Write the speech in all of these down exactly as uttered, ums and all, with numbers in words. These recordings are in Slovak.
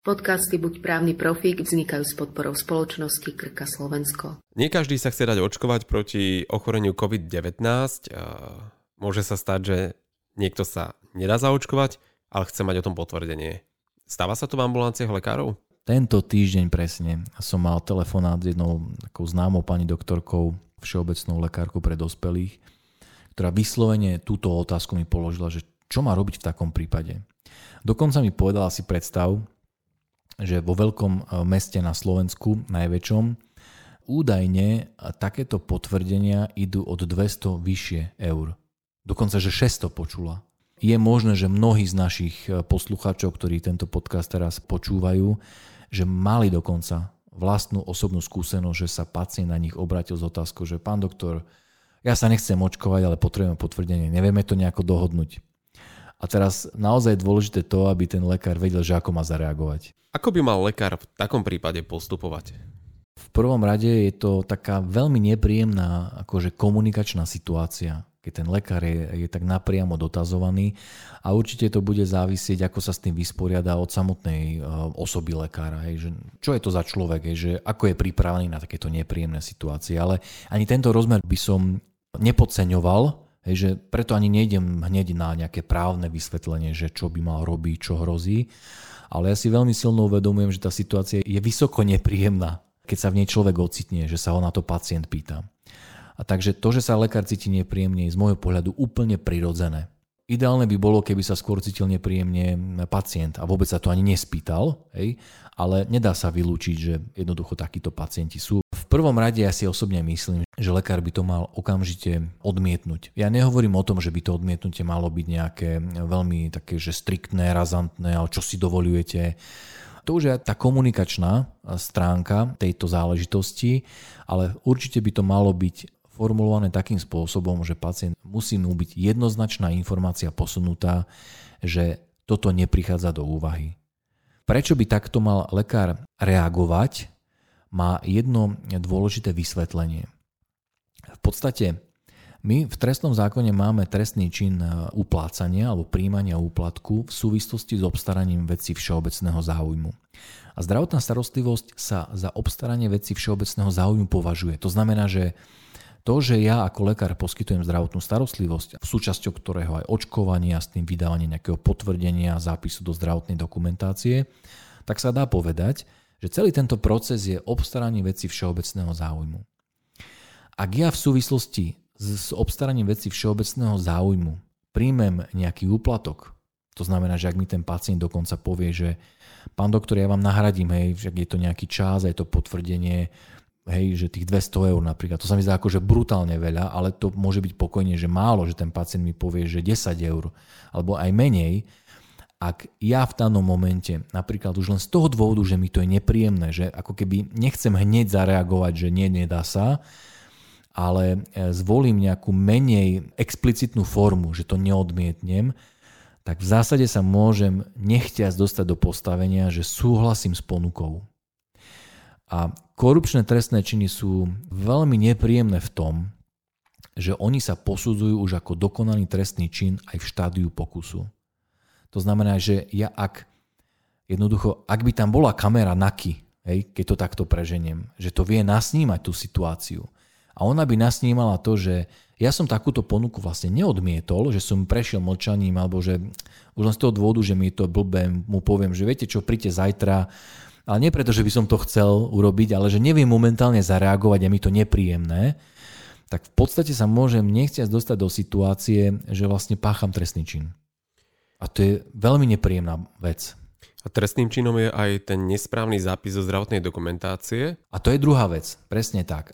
Podcasty Buď právny profík vznikajú s podporou spoločnosti Krka Slovensko. Nie každý sa chce dať očkovať proti ochoreniu covid devätnásť. Môže sa stať, že niekto sa nedá zaočkovať, ale chce mať o tom potvrdenie. Stáva sa to v ambulanciách lekárov? Tento týždeň presne som mal telefonát s jednou takou známou pani doktorkou, všeobecnou lekárkou pre dospelých, ktorá vyslovene túto otázku mi položila, že čo má robiť v takom prípade. Dokonca mi povedala, si predstav, že vo veľkom meste na Slovensku, najväčšom, údajne takéto potvrdenia idú od dvesto vyššie eur. Dokonca, že šesťsto počula. Je možné, že mnohí z našich poslucháčov, ktorí tento podcast teraz počúvajú, že mali dokonca vlastnú osobnú skúsenosť, že sa pacient na nich obrátil s otázkou, že pán doktor, ja sa nechcem očkovať, ale potrebujem potvrdenie, nevieme to nejako dohodnúť. A teraz naozaj je dôležité to, aby ten lekár vedel, že ako má zareagovať. Ako by mal lekár v takom prípade postupovať? V prvom rade je to taká veľmi nepríjemná akože komunikačná situácia, keď ten lekár je, je tak napriamo dotazovaný a určite to bude závisieť, ako sa s tým vysporiada od samotnej osoby lekára. Hej, že čo je to za človek, hej, že ako je pripravený na takéto nepríjemné situácie. Ale ani tento rozmer by som nepodceňoval, hej, že preto ani nejdem hneď na nejaké právne vysvetlenie, že čo by mal robiť, čo hrozí. Ale ja si veľmi silno uvedomujem, že tá situácia je vysoko nepríjemná, keď sa v nej človek ocitne, že sa ho na to pacient pýta. A takže to, že sa lekár cíti nepríjemne, je z môjho pohľadu úplne prirodzené. Ideálne by bolo, keby sa skôr cítil nepríjemne pacient a vôbec sa to ani nespýtal, hej, ale nedá sa vylúčiť, že jednoducho takíto pacienti sú. V prvom rade ja si osobne myslím, že lekár by to mal okamžite odmietnúť. Ja nehovorím o tom, že by to odmietnutie malo byť nejaké veľmi také, že striktné, razantné, ale čo si dovoľujete. To už je tá komunikačná stránka tejto záležitosti, ale určite by to malo byť formulované takým spôsobom, že pacient musí mu byť jednoznačná informácia posunutá, že toto neprichádza do úvahy. Prečo by takto mal lekár reagovať, má jedno dôležité vysvetlenie. V podstate my v trestnom zákone máme trestný čin uplácania alebo príjmania úplatku v súvislosti s obstaraním vecí všeobecného záujmu. A zdravotná starostlivosť sa za obstaranie vecí všeobecného záujmu považuje. To znamená, že to, že ja ako lekár poskytujem zdravotnú starostlivosť, súčasťou ktorého aj očkovanie a s tým vydávanie nejakého potvrdenia a zápisu do zdravotnej dokumentácie, tak sa dá povedať, že celý tento proces je obstaranie vecí všeobecného záujmu. Ak ja v súvislosti s obstaraním vecí všeobecného záujmu príjmem nejaký úplatok, to znamená, že ak mi ten pacient dokonca povie, že pán doktor, ja vám nahradím, hej, že je to nejaký čas, je to potvrdenie, hej, že tých dvesto eur napríklad, to sa mi zdá akože brutálne veľa, ale to môže byť pokojne, že málo, že ten pacient mi povie, že desať eur, alebo aj menej. Ak ja v danom momente, napríklad už len z toho dôvodu, že mi to je nepríjemné, že ako keby nechcem hneď zareagovať, že nie, nedá sa, ale zvolím nejakú menej explicitnú formu, že to neodmietnem, tak v zásade sa môžem nechtiac dostať do postavenia, že súhlasím s ponukou. A korupčné trestné činy sú veľmi nepríjemné v tom, že oni sa posudzujú už ako dokonaný trestný čin aj v štádiu pokusu. To znamená, že ja ak, jednoducho, ak by tam bola kamera naky, hej, keď to takto preženiem, že to vie nasnímať tú situáciu a ona by nasnímala to, že ja som takúto ponuku vlastne neodmietol, že som prešiel mlčaním alebo že už len z toho dôvodu, že mi to blbé, mu poviem, že viete čo, príďte zajtra. Ale nie preto, že by som to chcel urobiť, ale že neviem momentálne zareagovať, je mi to nepríjemné, tak v podstate sa môžem nechtiac dostať do situácie, že vlastne pácham trestný čin. A to je veľmi nepríjemná vec. A trestným činom je aj ten nesprávny zápis zo zdravotnej dokumentácie. A to je druhá vec, presne tak.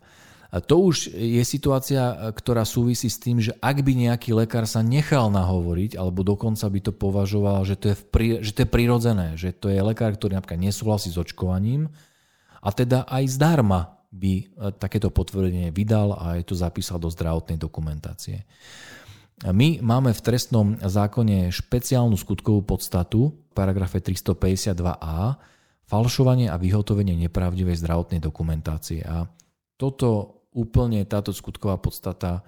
A to už je situácia, ktorá súvisí s tým, že ak by nejaký lekár sa nechal nahovoriť, alebo dokonca by to považoval, že to je, pri, že to je prirodzené, že to je lekár, ktorý napríklad nesúhlasí s očkovaním a teda aj zdarma by takéto potvrdenie vydal a aj to zapísal do zdravotnej dokumentácie. My máme v trestnom zákone špeciálnu skutkovú podstatu v paragrafe tristopäťdesiatdva a falšovanie a vyhotovenie nepravdivej zdravotnej dokumentácie. A toto úplne táto skutková podstata,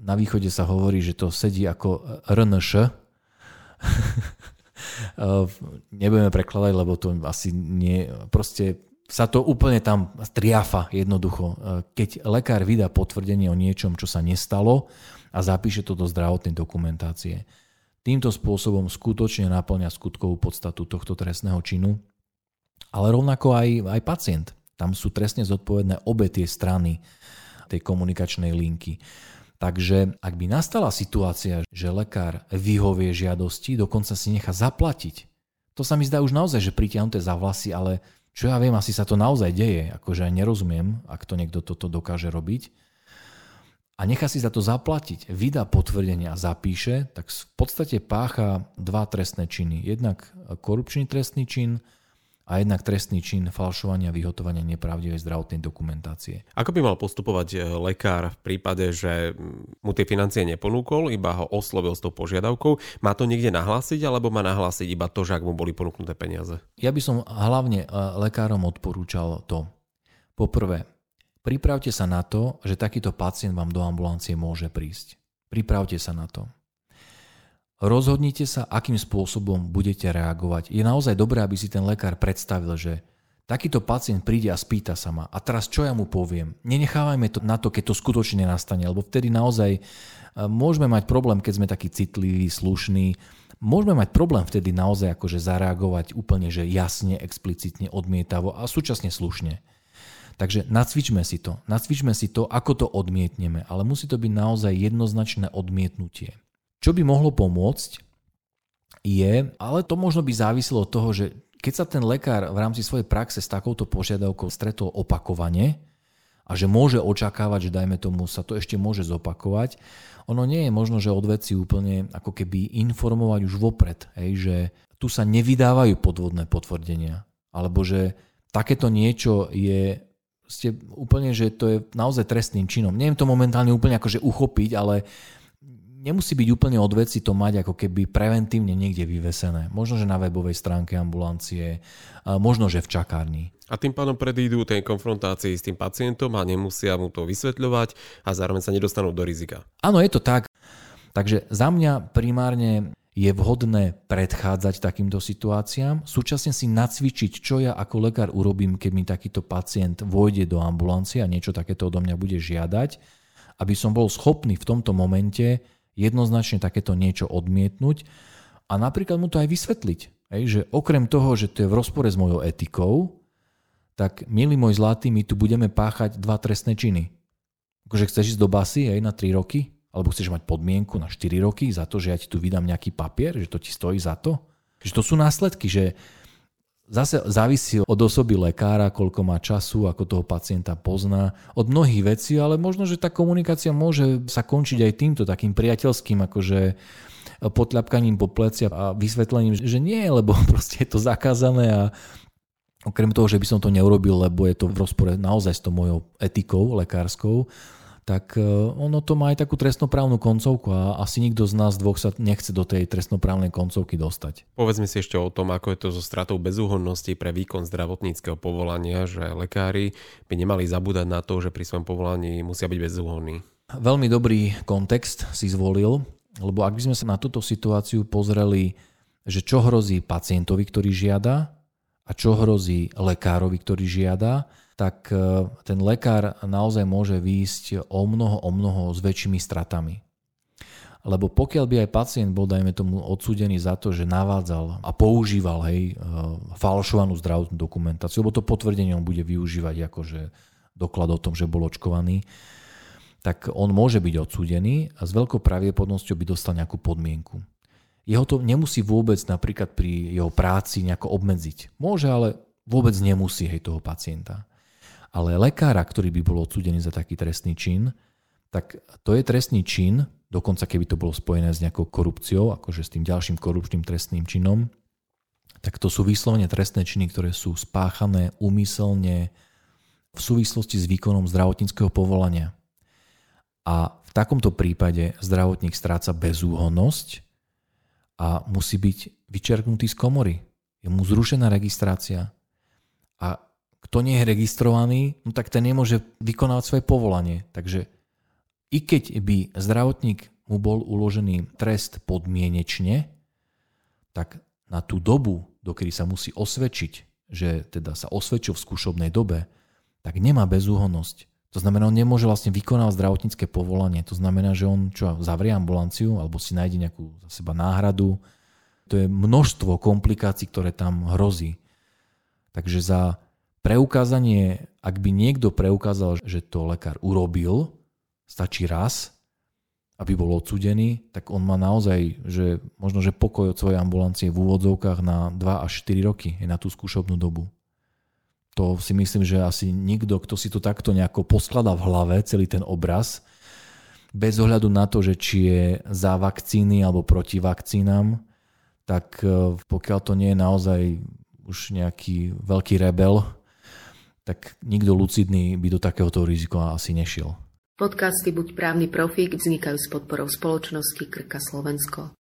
na východe sa hovorí, že to sedí ako er en š Nebudeme prekladať, lebo to asi nie, proste sa to úplne tam triafa jednoducho. Keď lekár vydá potvrdenie o niečom, čo sa nestalo a zapíše to do zdravotnej dokumentácie. Týmto spôsobom skutočne naplňa skutkovú podstatu tohto trestného činu, ale rovnako aj, aj pacient. Tam sú trestne zodpovedné obe tie strany tej komunikačnej linky. Takže ak by nastala situácia, že lekár vyhovie žiadosti, dokonca si nechá zaplatiť. To sa mi zdá už naozaj, že pritiahnuté za vlasy, ale čo ja viem, asi sa to naozaj deje. Akože nerozumiem, ak to niekto toto dokáže robiť. A nechá si za to zaplatiť. Vydá potvrdenie a zapíše, tak v podstate pácha dva trestné činy. Jednak korupčný trestný čin a jednak trestný čin falšovania a vyhotovania nepravdivej zdravotnej dokumentácie. Ako by mal postupovať lekár v prípade, že mu tie financie neponúkol, iba ho oslovil s tou požiadavkou? Má to niekde nahlásiť, alebo má nahlásiť iba to, že ak mu boli ponúknuté peniaze? Ja by som hlavne lekárom odporúčal to. Poprvé, pripravte sa na to, že takýto pacient vám do ambulancie môže prísť. Pripravte sa na to. Rozhodnite sa, akým spôsobom budete reagovať. Je naozaj dobré, aby si ten lekár predstavil, že takýto pacient príde a spýta sa ma. A teraz čo ja mu poviem? Nenechávajme to na to, keď to skutočne nastane, lebo vtedy naozaj môžeme mať problém, keď sme takí citliví, slušní. Môžeme mať problém vtedy naozaj akože zareagovať úplne že jasne, explicitne, odmietavo a súčasne slušne. Takže nacvičme si to. Nacvičme si to, ako to odmietneme, ale musí to byť naozaj jednoznačné odmietnutie. Čo by mohlo pomôcť je, ale to možno by záviselo od toho, že keď sa ten lekár v rámci svojej praxe s takouto požiadavkou stretol opakovane a že môže očakávať, že dajme tomu sa to ešte môže zopakovať, ono nie je možno, že od veci úplne ako keby informovať už vopred, hej, že tu sa nevydávajú podvodné potvrdenia, alebo že takéto niečo je ste úplne, že to je naozaj trestným činom. Neviem to momentálne úplne akože uchopiť, ale nemusí byť úplne od veci to mať ako keby preventívne niekde vyvesené. Možno, že na webovej stránke ambulancie, možno, že v čakárni. A tým pádom predídu tej konfrontácii s tým pacientom a nemusia mu to vysvetľovať a zároveň sa nedostanú do rizika. Áno, je to tak. Takže za mňa primárne je vhodné predchádzať takýmto situáciám, súčasne si nacvičiť, čo ja ako lekár urobím, keď mi takýto pacient vôjde do ambulancie a niečo takéto odo mňa bude žiadať, aby som bol schopný v tomto momente jednoznačne takéto niečo odmietnúť a napríklad mu to aj vysvetliť. Hej, že okrem toho, že to je v rozpore s mojou etikou, tak milý môj zlatý, my tu budeme páchať dva trestné činy. Akože chceš ísť do basy aj na tri roky? Alebo chceš mať podmienku na štyri roky za to, že ja ti tu vydám nejaký papier, že to ti stojí za to? Že to sú následky, že zase závisí od osoby lekára, koľko má času, ako toho pacienta pozná, od mnohých vecí, ale možno, že tá komunikácia môže sa končiť aj týmto takým priateľským akože potľapkaním po plecia a vysvetlením, že nie, lebo proste je to zakázané a okrem toho, že by som to neurobil, lebo je to v rozpore naozaj s tou mojou etikou lekárskou, tak ono to má aj takú trestnoprávnu koncovku a asi nikto z nás dvoch sa nechce do tej trestnoprávnej koncovky dostať. Povedzme si ešte o tom, ako je to so stratou bezúhonnosti pre výkon zdravotníckeho povolania, že lekári by nemali zabúdať na to, že pri svojom povolaní musia byť bezúhonní. Veľmi dobrý kontext si zvolil, lebo ak by sme sa na túto situáciu pozreli, že čo hrozí pacientovi, ktorý žiada a čo hrozí lekárovi, ktorý žiada, tak ten lekár naozaj môže výjsť o mnoho, o mnoho s väčšími stratami. Lebo pokiaľ by aj pacient bol, dajme tomu, odsúdený za to, že navádzal a používal hej, falšovanú zdravotnú dokumentáciu, lebo to potvrdenie on bude využívať akože doklad o tom, že bol očkovaný, tak on môže byť odsúdený a s veľkou pravdepodobnosťou by dostal nejakú podmienku. Jeho to nemusí vôbec napríklad pri jeho práci nejako obmedziť. Môže, ale vôbec nemusí hej, toho pacienta. Ale lekára, ktorý by bol odsúdený za taký trestný čin, tak to je trestný čin, dokonca keby to bolo spojené s nejakou korupciou, akože s tým ďalším korupčným trestným činom, tak to sú výslovne trestné činy, ktoré sú spáchané úmyselne v súvislosti s výkonom zdravotníckeho povolania. A v takomto prípade zdravotník stráca bezúhonnosť a musí byť vyčerknutý z komory. Je mu zrušená registrácia. A kto nie je registrovaný, no tak ten nemôže vykonávať svoje povolanie. Takže i keď by zdravotník mu bol uložený trest podmienečne, tak na tú dobu, dokedy sa musí osvedčiť, že teda sa osvedčil v skúšobnej dobe, tak nemá bezúhonnosť. To znamená, on nemôže vlastne vykonávať zdravotnícke povolanie. To znamená, že on čo, zavrie ambulanciu alebo si nájde nejakú za seba náhradu. To je množstvo komplikácií, ktoré tam hrozí. Takže za preukázanie, ak by niekto preukázal, že to lekár urobil, stačí raz, aby bol odsúdený, tak on má naozaj, že možno, že pokoj od svojej ambulancie v úvodzovkách na dva až štyri roky, je na tú skúšobnú dobu. To si myslím, že asi nikto, kto si to takto nejako poskladá v hlave, celý ten obraz, bez ohľadu na to, že či je za vakcíny alebo proti vakcínám, tak pokiaľ to nie je naozaj už nejaký veľký rebel, tak nikto lucidný by do takéhoto rizika asi nešiel. Podcasty Buď právny profík vznikajú s podporou spoločnosti Krka Slovensko.